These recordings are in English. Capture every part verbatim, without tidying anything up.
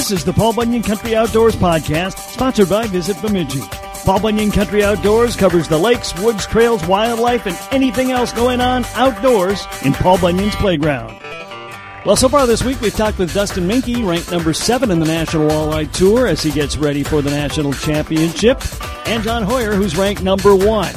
This is the Paul Bunyan Country Outdoors Podcast, sponsored by Visit Bemidji. Paul Bunyan Country Outdoors covers the lakes, woods, trails, wildlife, and anything else going on outdoors in Paul Bunyan's playground. Well, so far this week, we've talked with Dustin Minke, ranked number seven in the National Walleye Tour as he gets ready for the National Championship, and John Hoyer, who's ranked number one.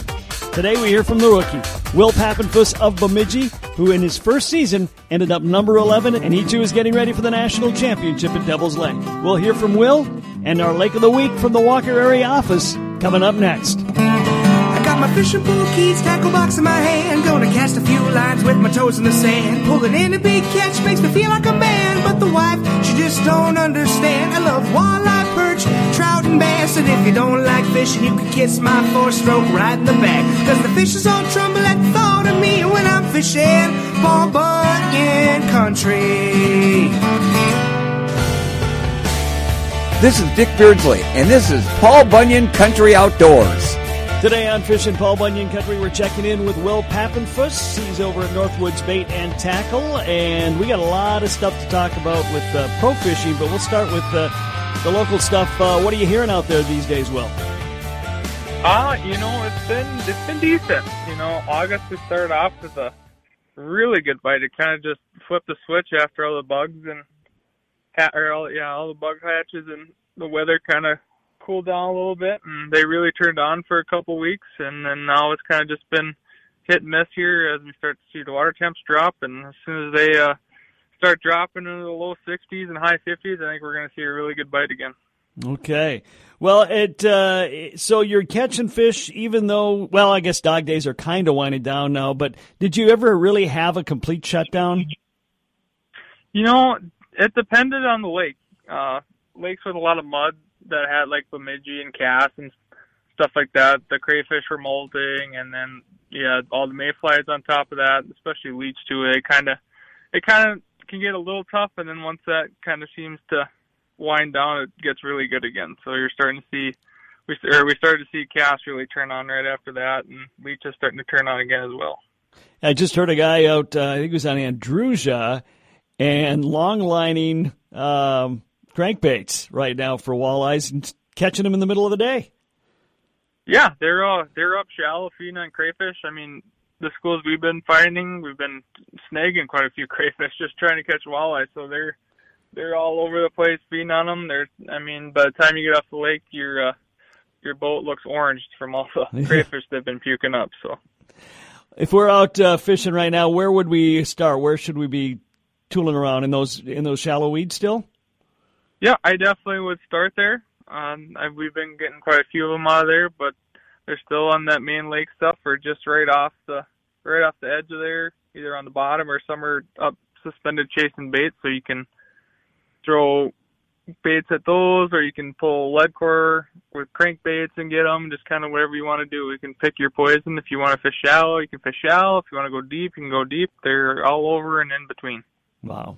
Today, we hear from the rookie, Will Pappenfuss of Bemidji, who in his first season ended up number eleven, and he too is getting ready for the National Championship at Devil's Lake. We'll hear from Will and our Lake of the Week from the Walker Area office coming up next. I got my fishing pole, keys, tackle box in my hand. Gonna cast a few lines with my toes in the sand. Pulling in a big catch makes me feel like a man. But the wife, she just don't understand. I love walleye, perch, trout, and bass. And if you don't like fishing, you can kiss my four-stroke right in the back. Cause the fishes all tremble at the thought of me when I'm fishing Paul Bunyan Country. This is Dick Beardsley, and this is Paul Bunyan Country Outdoors. Today on Fishing Paul Bunyan Country, we're checking in with Will Pappenfuss. He's over at Northwoods Bait and Tackle, and we got a lot of stuff to talk about with uh, pro fishing, but we'll start with uh, the local stuff. Uh, what are you hearing out there these days, Will? Ah, uh, you know, it's been it's been decent. You know, August we started off with a really good bite. It kind of just flipped the switch after all the bugs and ha- or all, yeah, all the bug hatches and the weather kind of cooled down a little bit, and they really turned on for a couple weeks, and then now it's kind of just been hit and miss here as we start to see the water temps drop, and as soon as they uh, start dropping into the low sixties and high fifties, I think we're going to see a really good bite again. Okay. Well, it uh, so you're catching fish even though, well, I guess dog days are kind of winding down now, but did you ever really have a complete shutdown? You know, it depended on the lake. Uh, lakes with a lot of mud that had like Bemidji and Cass and stuff like that, the crayfish were molting, and then, yeah, all the mayflies on top of that, especially leech too. It kind of it kind of can get a little tough, and then once that kind of seems to wind down, it gets really good again. So you're starting to see, we, or we started to see Cass really turn on right after that, and leech is starting to turn on again as well. I just heard a guy out, uh, I think it was on Andruja, and long-lining um, crankbaits right now for walleyes and catching them in the middle of the day. Yeah, they're uh, they're up shallow feeding on crayfish. I mean, the schools we've been finding, we've been snagging quite a few crayfish just trying to catch walleye, so they're They're all over the place feeding on them. They're, I mean, by the time you get off the lake, your uh, your boat looks orange from all the crayfish they've been puking up. So, if we're out uh, fishing right now, where would we start? Where should we be tooling around in those in those shallow weeds still? Yeah, I definitely would start there. Um, I, we've been getting quite a few of them out of there, but they're still on that main lake stuff, or just right off the right off the edge of there, either on the bottom or some are up suspended chasing bait, so you can throw baits at those, or you can pull lead core with crankbaits and get them, just kind of whatever you want to do. You can pick your poison. If you want to fish shallow, you can fish shallow. If you want to go deep, you can go deep. They're all over and in between. Wow.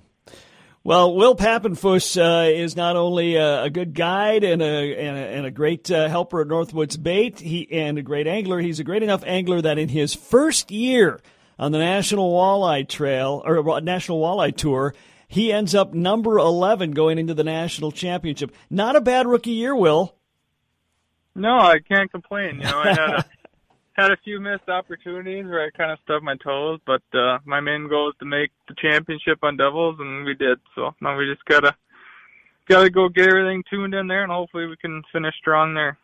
Well, Will Pappenfuss uh, is not only a, a good guide and a and a, and a great uh, helper at Northwoods Bait, he and a great angler. He's a great enough angler that in his first year on the National Walleye Trail or National Walleye Tour, he ends up number eleven going into the national championship. Not a bad rookie year, Will. No, I can't complain. You know, I had a, had a few missed opportunities where I kind of stubbed my toes, but uh, my main goal is to make the championship on Devils, and we did. So now we just gotta gotta go get everything tuned in there, and hopefully we can finish strong there.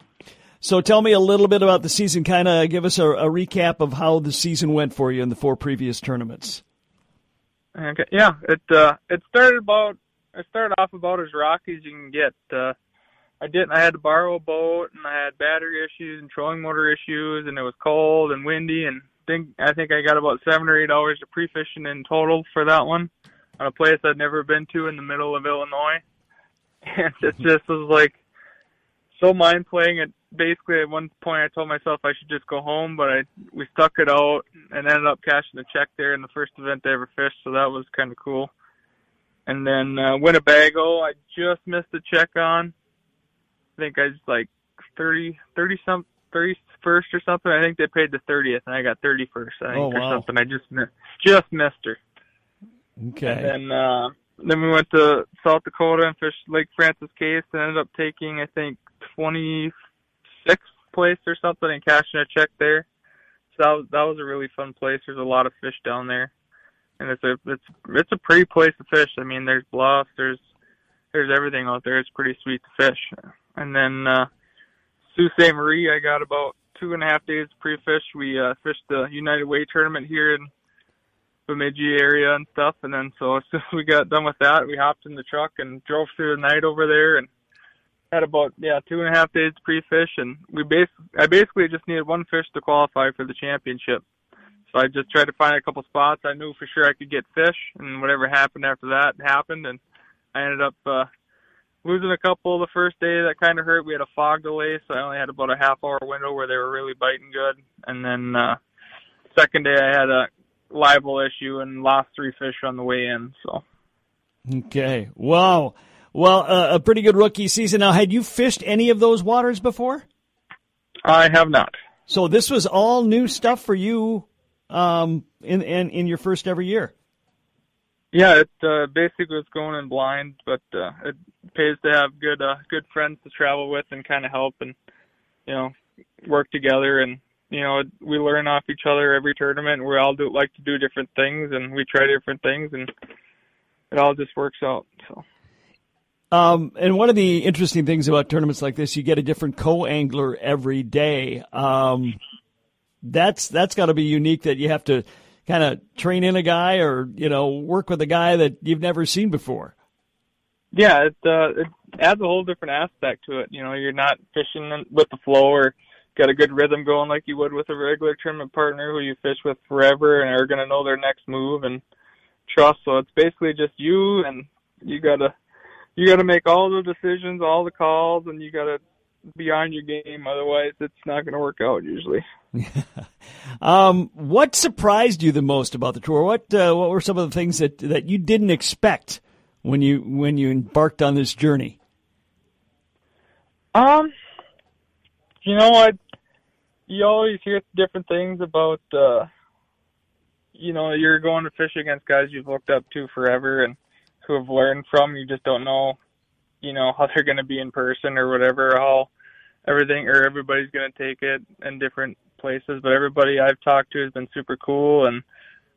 So tell me a little bit about the season. Kind of give us a, a recap of how the season went for you in the four previous tournaments. Okay. Yeah, it uh, it started about it started off about as rocky as you can get. Uh, I didn't. I had to borrow a boat, and I had battery issues and trolling motor issues, and it was cold and windy. And think I think I got about seven or eight hours of pre-fishing in total for that one, on a place I'd never been to in the middle of Illinois. And it just was like so mind-playing. It basically at one point I told myself I should just go home, but I we stuck it out and ended up cashing the check there in the first event I ever fished, so that was kind of cool. And then uh, Winnebago, I just missed the check on. I think I was like thirty, thirty some, thirty-first or something. I think they paid the thirtieth, and I got thirty-first. I think oh, wow. or something. I just missed, just missed her. Okay. And then uh, Then we went to South Dakota and fished Lake Francis Case and ended up taking, I think, twenty-sixth place or something and cashing a check there. So that was, that was a really fun place. There's a lot of fish down there. And it's a it's it's a pretty place to fish. I mean, there's bluffs, there's there's everything out there. It's pretty sweet to fish. And then uh, Sault Ste. Marie, I got about two and a half days pre-fish. We uh, fished the United Way tournament here in Bemidji area and stuff. And then so as soon as we got done with that, we hopped in the truck and drove through the night over there and had about yeah two and a half days pre-fish. And we bas- I basically just needed one fish to qualify for the championship. So I just tried to find a couple spots. I knew for sure I could get fish, and whatever happened after that happened. And I ended up uh, losing a couple the first day. That kind of hurt. We had a fog delay, so I only had about a half-hour window where they were really biting good. And then uh, second day I had a libel issue and lost three fish on the way in. So okay, wow. Well, uh, a pretty good rookie season. Now, had you fished any of those waters before? I have not. So this was all new stuff for you. Um, in, in, in your first ever year? Yeah, it uh, basically was going in blind, but uh, it pays to have good uh, good friends to travel with and kind of help and, you know, work together. And, you know, we learn off each other every tournament. We all do like to do different things, and we try different things, and it all just works out. So. Um, and one of the interesting things about tournaments like this, you get a different co-angler every day. Um That's that's got to be unique that you have to kind of train in a guy or, you know, work with a guy that you've never seen before. Yeah, it, uh, it adds a whole different aspect to it. You know, you're not fishing with the flow or got a good rhythm going like you would with a regular tournament partner who you fish with forever and are going to know their next move and trust. So it's basically just you, and you gotta you gotta make all the decisions, all the calls, and you gotta be on your game. Otherwise, it's not going to work out usually. um, what surprised you the most about the tour? What uh, what were some of the things that, that you didn't expect when you when you embarked on this journey? Um, you know, I you always hear different things about uh, you know, you're going to fish against guys you've looked up to forever and who have learned from. You just don't know, you know, how they're going to be in person or whatever, how everything or everybody's going to take it in different places. But everybody I've talked to has been super cool, and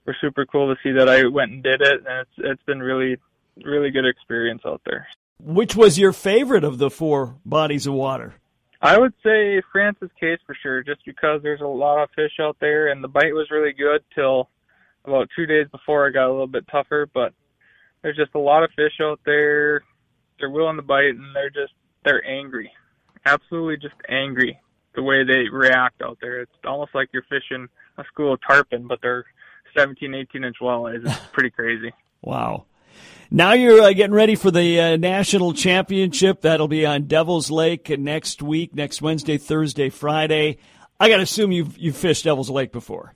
we're super cool to see that I went and did it. And it's it's been really, really good experience out there. Which was your favorite of the four bodies of water? I would say Francis Case for sure, just because there's a lot of fish out there, and the bite was really good till about two days before it got a little bit tougher. But there's just a lot of fish out there. They're willing to bite, and they're just, they're angry. Absolutely just angry the way they react out there. It's almost like you're fishing a school of tarpon, but they're seventeen, eighteen-inch walleyes. It's pretty crazy. Wow. Now you're uh, getting ready for the uh, National Championship. That'll be on Devil's Lake next week, next Wednesday, Thursday, Friday. I got to assume you've, you've fished Devil's Lake before.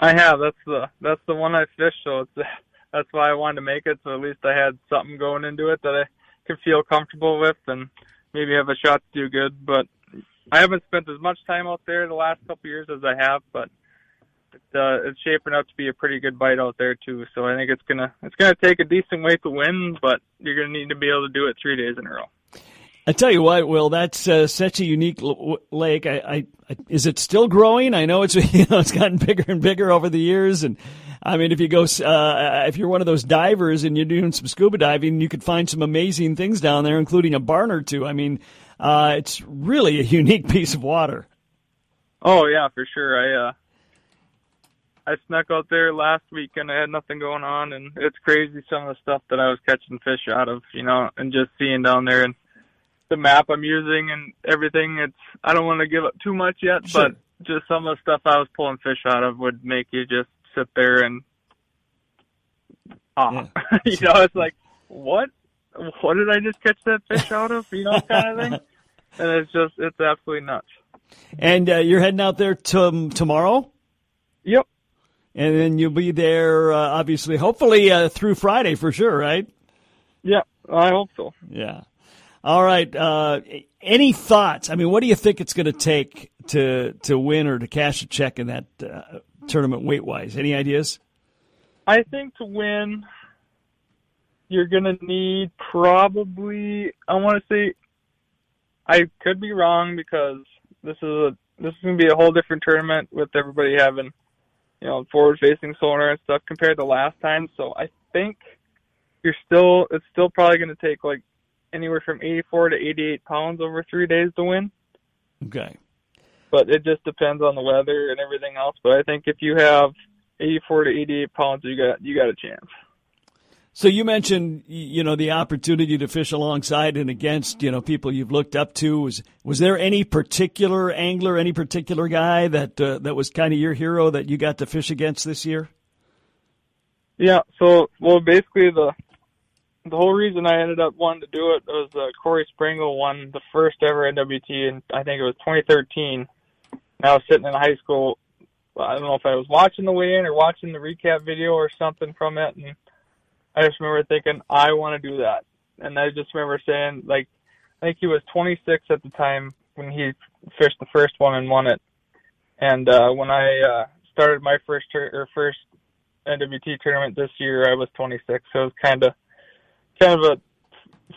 I have. That's the, that's the one I fished, so it's, that's why I wanted to make it, so at least I had something going into it that I could feel comfortable with and maybe have a shot to do good. But I haven't spent as much time out there the last couple of years as I have, but it's, uh, it's shaping up to be a pretty good bite out there too. So I think it's gonna it's gonna take a decent weight to win, but you're gonna need to be able to do it three days in a row. I tell you what, Will, that's uh, such a unique l- lake. I, I, I is it still growing? I know it's you know it's gotten bigger and bigger over the years, and I mean, if you go, uh, if you're one of those divers and you're doing some scuba diving, you could find some amazing things down there, including a barn or two. I mean, uh, it's really a unique piece of water. Oh yeah, for sure. I, uh, I snuck out there last week and I had nothing going on, and it's crazy some of the stuff that I was catching fish out of, you know, and just seeing down there and the map I'm using and everything. It's, I don't want to give up too much yet, sure, but just some of the stuff I was pulling fish out of would make you just sit there and ah, yeah. You know, it's like, what, what did I just catch that fish out of? You know, kind of thing. And it's just, it's absolutely nuts. And uh, you're heading out there t- tomorrow. Yep. And then you'll be there, uh, obviously, hopefully uh, through Friday for sure, right? Yeah, I hope so. Yeah. All right. Uh, any thoughts? I mean, what do you think it's going to take to to win or to cash a check in that? Uh, tournament weight wise, any ideas? I think to win, you're going to need probably, I want to say, I could be wrong because this is a, this is going to be a whole different tournament with everybody having, you know, forward-facing sonar and stuff compared to last time. So I think you're still, it's still probably going to take like anywhere from eighty-four to eighty-eight pounds over three days to win. Okay. But it just depends on the weather and everything else. But I think if you have eighty-four to eighty-eight pounds, you got you got a chance. So you mentioned, you know, the opportunity to fish alongside and against, you know, people you've looked up to. Was was there any particular angler, any particular guy that uh, that was kind of your hero that you got to fish against this year? Yeah. So, well, basically the the whole reason I ended up wanting to do it was uh, Corey Springle won the first ever N W T, in I think it was twenty thirteen. And I was sitting in high school. I don't know if I was watching the weigh-in or watching the recap video or something from it, and I just remember thinking, I want to do that. And I just remember saying, like, I think he was twenty-six at the time when he fished the first one and won it. And uh, when I uh, started my first tur- or first N W T tournament this year, I was twenty-six. So it was kind of kind of a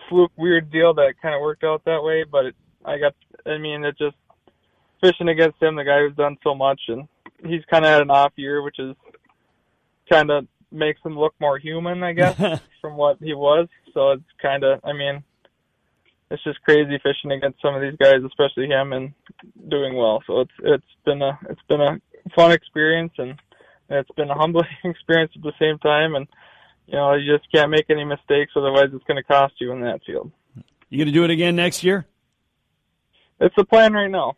fluke, weird deal that kind of worked out that way. But it, I got, I mean, it just fishing against him, the guy who's done so much, and he's kind of had an off year, which is kind of makes him look more human, I guess, from what he was. So it's kind of, I mean, it's just crazy fishing against some of these guys, especially him, and doing well. So it's it's been a it's been a fun experience, and it's been a humbling experience at the same time. And you know, you just can't make any mistakes, otherwise it's going to cost you in that field. You going to do it again next year? It's the plan right now.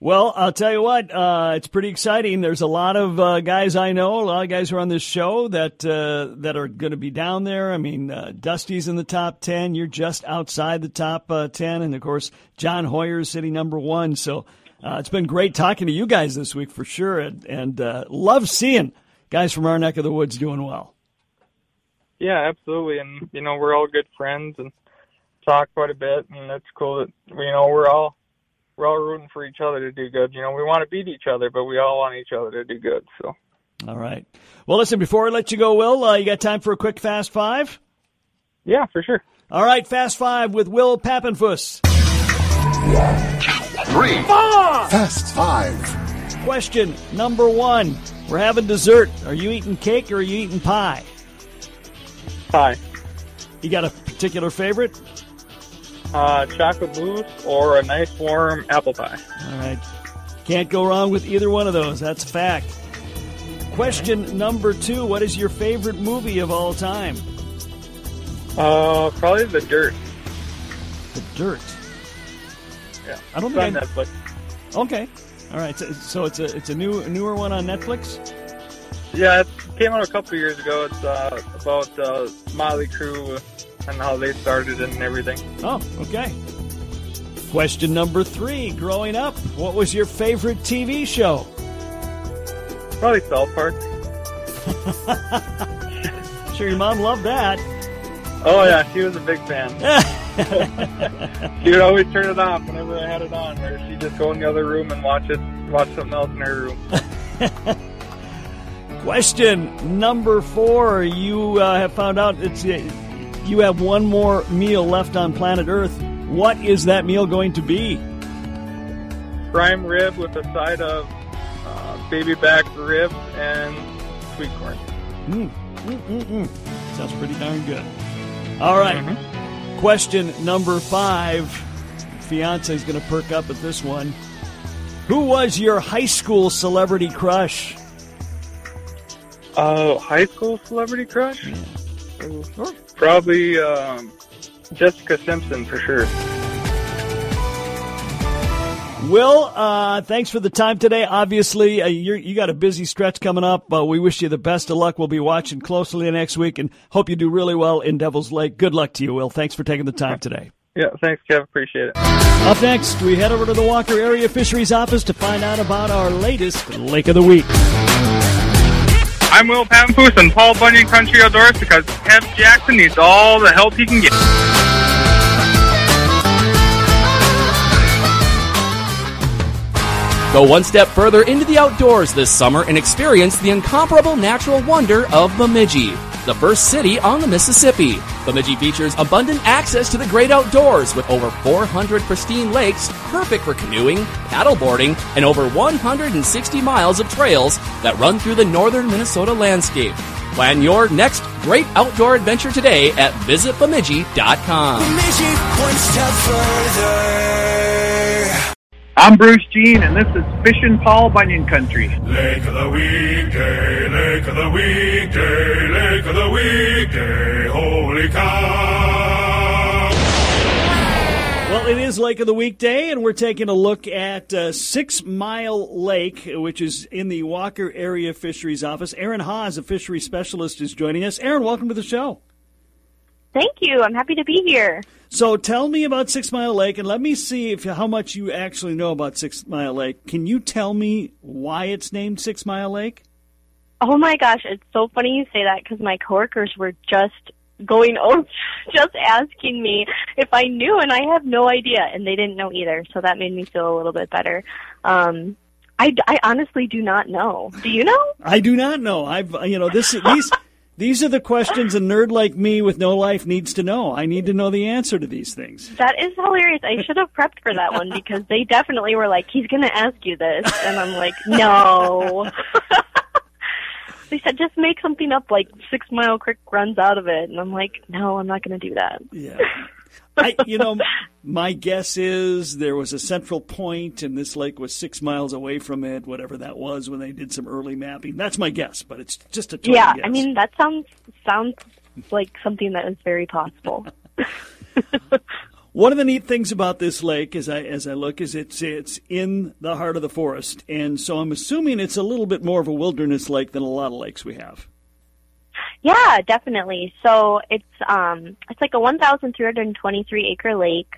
Well, I'll tell you what, uh, it's pretty exciting. There's a lot of uh, guys I know, a lot of guys who are on this show that uh, that are going to be down there. I mean, uh, Dusty's in the top ten. You're just outside the top uh, ten. And, of course, John Hoyer's sitting number one. So uh, it's been great talking to you guys this week for sure. And, and uh, love seeing guys from our neck of the woods doing well. Yeah, absolutely. And, you know, we're all good friends and talk quite a bit. And that's cool that, you know, we're all. We're all rooting for each other to do good. You know, we want to beat each other, but we all want each other to do good. So, all right. Well, listen, before I let you go, Will, uh, you got time for a quick Fast Five? Yeah, for sure. All right, Fast Five with Will Pappenfuss. One, two, three, four. Fast Five. Question number one. We're having dessert. Are you eating cake or are you eating pie? Pie. You got a particular favorite? Uh, chocolate mousse or a nice warm apple pie. All right. Can't go wrong with either one of those. That's a fact. Question number two. What is your favorite movie of all time? Uh, probably The Dirt. The Dirt? Yeah. I don't it's think on I... Netflix. Okay. All right. So, so it's a it's a new newer one on Netflix? Yeah, it came out a couple of years ago. It's uh, about uh, Mötley Crüe and how they started and everything. Oh, okay. Question number three. Growing up, what was your favorite T V show? Probably South Park. Sure your mom loved that. Oh, yeah. She was a big fan. She would always turn it off whenever I had it on, or she'd just go in the other room and watch it, watch something else in her room. Question number four. You uh, have found out it's... Uh, You have one more meal left on planet Earth. What is that meal going to be? Prime rib with a side of uh, baby back rib and sweet corn. Mm. Mm-mm-mm. Sounds pretty darn good. All right. Mm-hmm. Question number five. Fiance's going to perk up at this one. Who was your high school celebrity crush? Oh, uh, high school celebrity crush? Yeah. Oh. Probably um, Jessica Simpson, for sure. Will, uh, thanks for the time today. Obviously, uh, you're, you got a busy stretch coming up. Uh, we wish you the best of luck. We'll be watching closely next week and hope you do really well in Devil's Lake. Good luck to you, Will. Thanks for taking the time today. Yeah, thanks, Kev. Appreciate it. Up next, we head over to the Walker Area Fisheries Office to find out about our latest Lake of the Week. I'm Will Pappenfuss and Paul Bunyan Country Outdoors because Kev Jackson needs all the help he can get. Go one step further into the outdoors this summer and experience the incomparable natural wonder of Bemidji. the first city on the Mississippi. Bemidji features abundant access to the great outdoors with over four hundred pristine lakes, perfect for canoeing, paddleboarding, and over one hundred sixty miles of trails that run through the northern Minnesota landscape. Plan your next great outdoor adventure today at visit bemidji dot com. Bemidji points to further. I'm Bruce Jean, and this is Fishing Paul Bunyan Country. Lake of the Weekday, Lake of the Weekday, Lake of the Weekday, holy cow. Well, it is Lake of the Weekday, and we're taking a look at uh, Six Mile Lake, which is in the Walker Area Fisheries Office. Aaron Haas, a fisheries specialist, is joining us. Aaron, welcome to the show. Thank you. I'm happy to be here. So tell me about Six Mile Lake, and let me see if how much you actually know about Six Mile Lake. Can you tell me why it's named Six Mile Lake? Oh, my gosh. It's so funny you say that because my coworkers were just going over, just asking me if I knew, and I have no idea, and they didn't know either. So that made me feel a little bit better. Um I, I honestly do not know. Do you know? I do not know. I've, you know, this these. These are the questions a nerd like me with no life needs to know. I need to know the answer to these things. That is hilarious. I should have prepped for that one because they definitely were like, he's going to ask you this. And I'm like, no. They said, just make something up like Six Mile Creek runs out of it. And I'm like, no, I'm not going to do that. Yeah. I, you know, my guess is there was a central point and this lake was six miles away from it, whatever that was when they did some early mapping. That's my guess, but it's just a total yeah, guess. Yeah, I mean, that sounds sounds like something that is very possible. One of the neat things about this lake, as I as I look, is it's it's in the heart of the forest, and so I'm assuming it's a little bit more of a wilderness lake than a lot of lakes we have. Yeah, definitely. So it's um it's like a one thousand three hundred twenty-three acre lake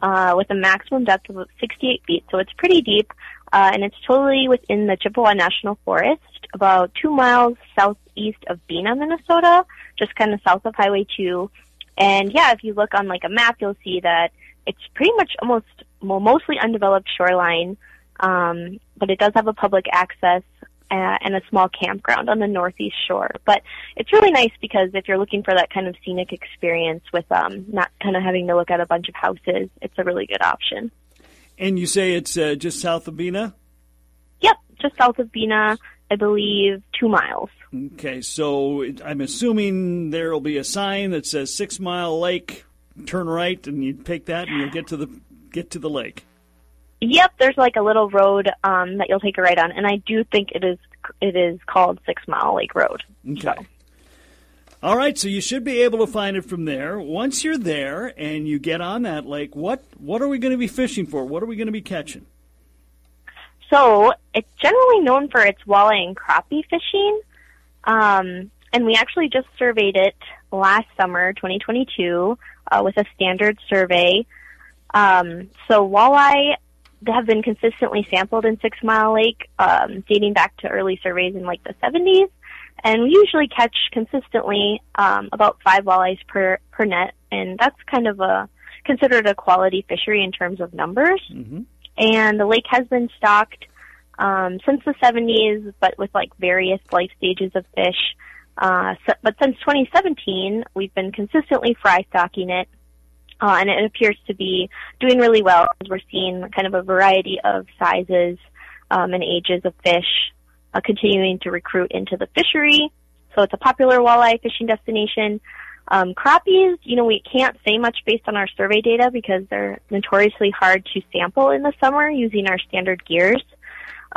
uh with a maximum depth of sixty-eight feet. So it's pretty deep, uh and it's totally within the Chippewa National Forest, about two miles southeast of Bena, Minnesota, just kind of south of Highway two. And yeah, if you look on like a map, you'll see that it's pretty much almost well, mostly undeveloped shoreline, um but it does have a public access and a small campground on the northeast shore. But it's really nice because if you're looking for that kind of scenic experience with um, not kind of having to look at a bunch of houses, it's a really good option. And you say it's uh, just south of Bena? Yep, just south of Bena, I believe, two miles. Okay, so I'm assuming there will be a sign that says Six Mile Lake, turn right, and you take that and you'll get to the get to the lake. Yep, there's like a little road um, that you'll take a ride on, and I do think it is it is called Six Mile Lake Road. Okay. So. All right, so you should be able to find it from there. Once you're there and you get on that lake, what, what are we going to be fishing for? What are we going to be catching? So it's generally known for its walleye and crappie fishing, um, and we actually just surveyed it last summer, twenty twenty-two, uh, with a standard survey. Um, so walleye have been consistently sampled in Six Mile Lake, um, dating back to early surveys in like the seventies. And we usually catch consistently, um, about five walleyes per, per net. And that's kind of a, considered a quality fishery in terms of numbers. Mm-hmm. And the lake has been stocked, um, since the seventies, but with like various life stages of fish. Uh, so, but since twenty seventeen, we've been consistently fry stocking it. Uh, and it appears to be doing really well. We're seeing kind of a variety of sizes um, and ages of fish uh, continuing to recruit into the fishery. So it's a popular walleye fishing destination. Um, crappies, you know, we can't say much based on our survey data because they're notoriously hard to sample in the summer using our standard gears.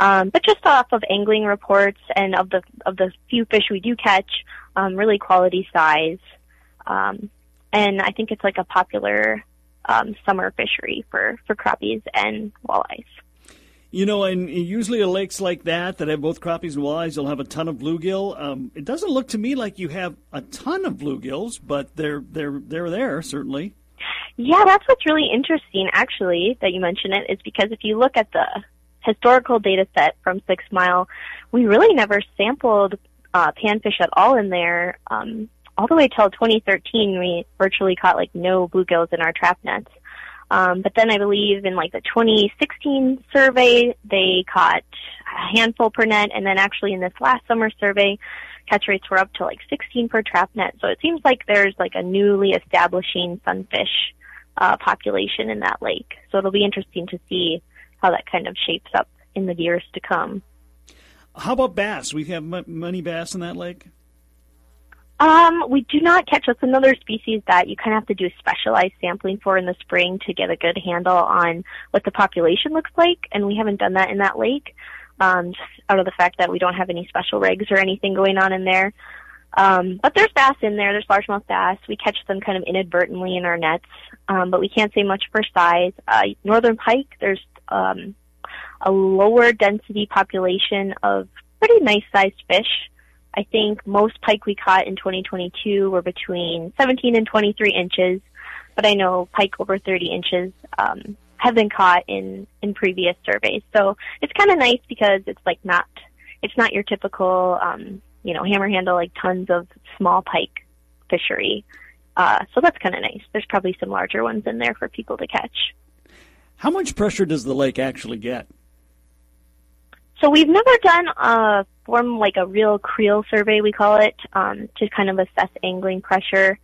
Um, but just off of angling reports and of the of the few fish we do catch, um, really quality size. Um, And I think it's like a popular um, summer fishery for, for crappies and walleyes. You know, and usually lakes like that that have both crappies and walleyes, you'll have a ton of bluegill. Um, it doesn't look to me like you have a ton of bluegills, but they're they're they're there certainly. Yeah, that's what's really interesting, actually, that you mention it, is because if you look at the historical data set from Six Mile, we really never sampled uh, panfish at all in there. Um, All the way till twenty thirteen, we virtually caught like no bluegills in our trap nets. Um, but then I believe in like the twenty sixteen survey, they caught a handful per net. And then actually in this last summer survey, catch rates were up to like sixteen per trap net. So it seems like there's like a newly establishing sunfish uh, population in that lake. So it'll be interesting to see how that kind of shapes up in the years to come. How about bass? We have m- many bass in that lake? Um, we do not catch. That's another species that you kind of have to do specialized sampling for in the spring to get a good handle on what the population looks like, and we haven't done that in that lake, um, just out of the fact that we don't have any special regs or anything going on in there. Um, but there's bass in there. There's largemouth bass. We catch them kind of inadvertently in our nets, um, but we can't say much for size. Uh, northern pike, there's um, a lower density population of pretty nice-sized fish. I think most pike we caught in twenty twenty-two were between seventeen and twenty-three inches, but I know pike over thirty inches um, have been caught in, in previous surveys. So it's kind of nice because it's like not it's not your typical um, you know hammer handle like tons of small pike fishery. Uh, so that's kind of nice. There's probably some larger ones in there for people to catch. How much pressure does the lake actually get? So we've never done a form like a real creel survey, we call it, um, to kind of assess angling pressure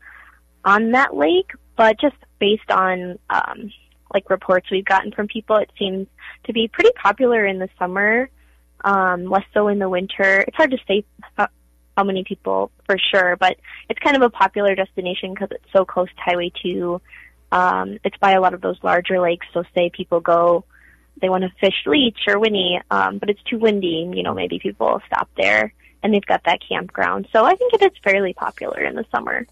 on that lake. But just based on um, like reports we've gotten from people, it seems to be pretty popular in the summer, um, less so in the winter. It's hard to say how many people for sure, but it's kind of a popular destination because it's so close to Highway two. Um, it's by a lot of those larger lakes. So say people go. They want to fish leech or whinny, um, but it's too windy. You know, maybe people stop there, and they've got that campground. So I think it is fairly popular in the summer.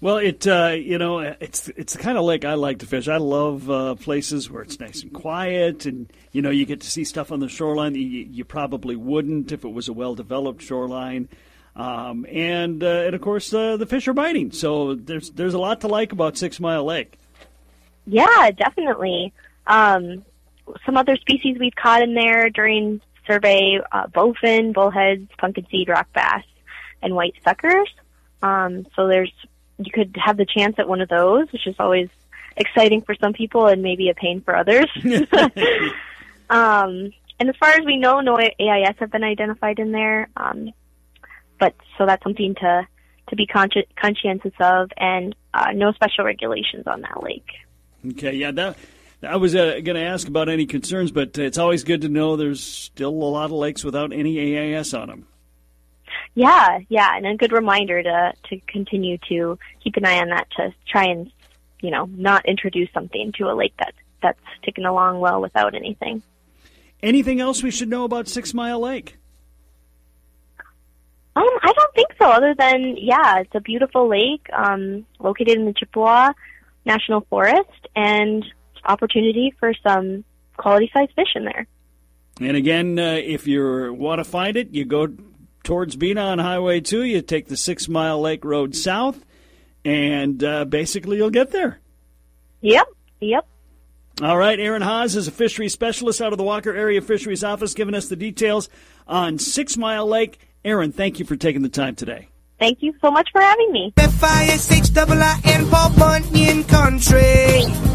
Well, it uh, you know it's it's the kind of lake I like to fish. I love uh, places where it's nice and quiet, and you know you get to see stuff on the shoreline that you, you probably wouldn't if it was a well-developed shoreline. Um, and uh, and of course uh, the fish are biting. So there's there's a lot to like about Six Mile Lake. Yeah, definitely. Um, Some other species we've caught in there during survey, uh, bowfin, bullheads, pumpkin seed, rock bass, and white suckers. Um, so there's, you could have the chance at one of those, which is always exciting for some people and maybe a pain for others. um, and as far as we know, no A I S have been identified in there. Um, but so that's something to, to be consci- conscientious of, and uh, no special regulations on that lake. Okay, yeah, that... I was uh, going to ask about any concerns, but it's always good to know there's still a lot of lakes without any A I S on them. Yeah, yeah, and a good reminder to to continue to keep an eye on that, to try and, you know, not introduce something to a lake that, that's ticking along well without anything. Anything else we should know about Six Mile Lake? Um, I don't think so, other than, yeah, it's a beautiful lake um, located in the Chippewa National Forest, and opportunity for some quality-sized fish in there. And again, uh, if you want to find it, you go towards Bena on Highway two, you take the Six Mile Lake Road south, and uh, basically you'll get there. Yep, yep. All right, Aaron Haas is a fisheries specialist out of the Walker Area Fisheries Office, giving us the details on Six Mile Lake. Aaron, thank you for taking the time today. Thank you so much for having me. F I S H I I N, Paul Bunyan Country.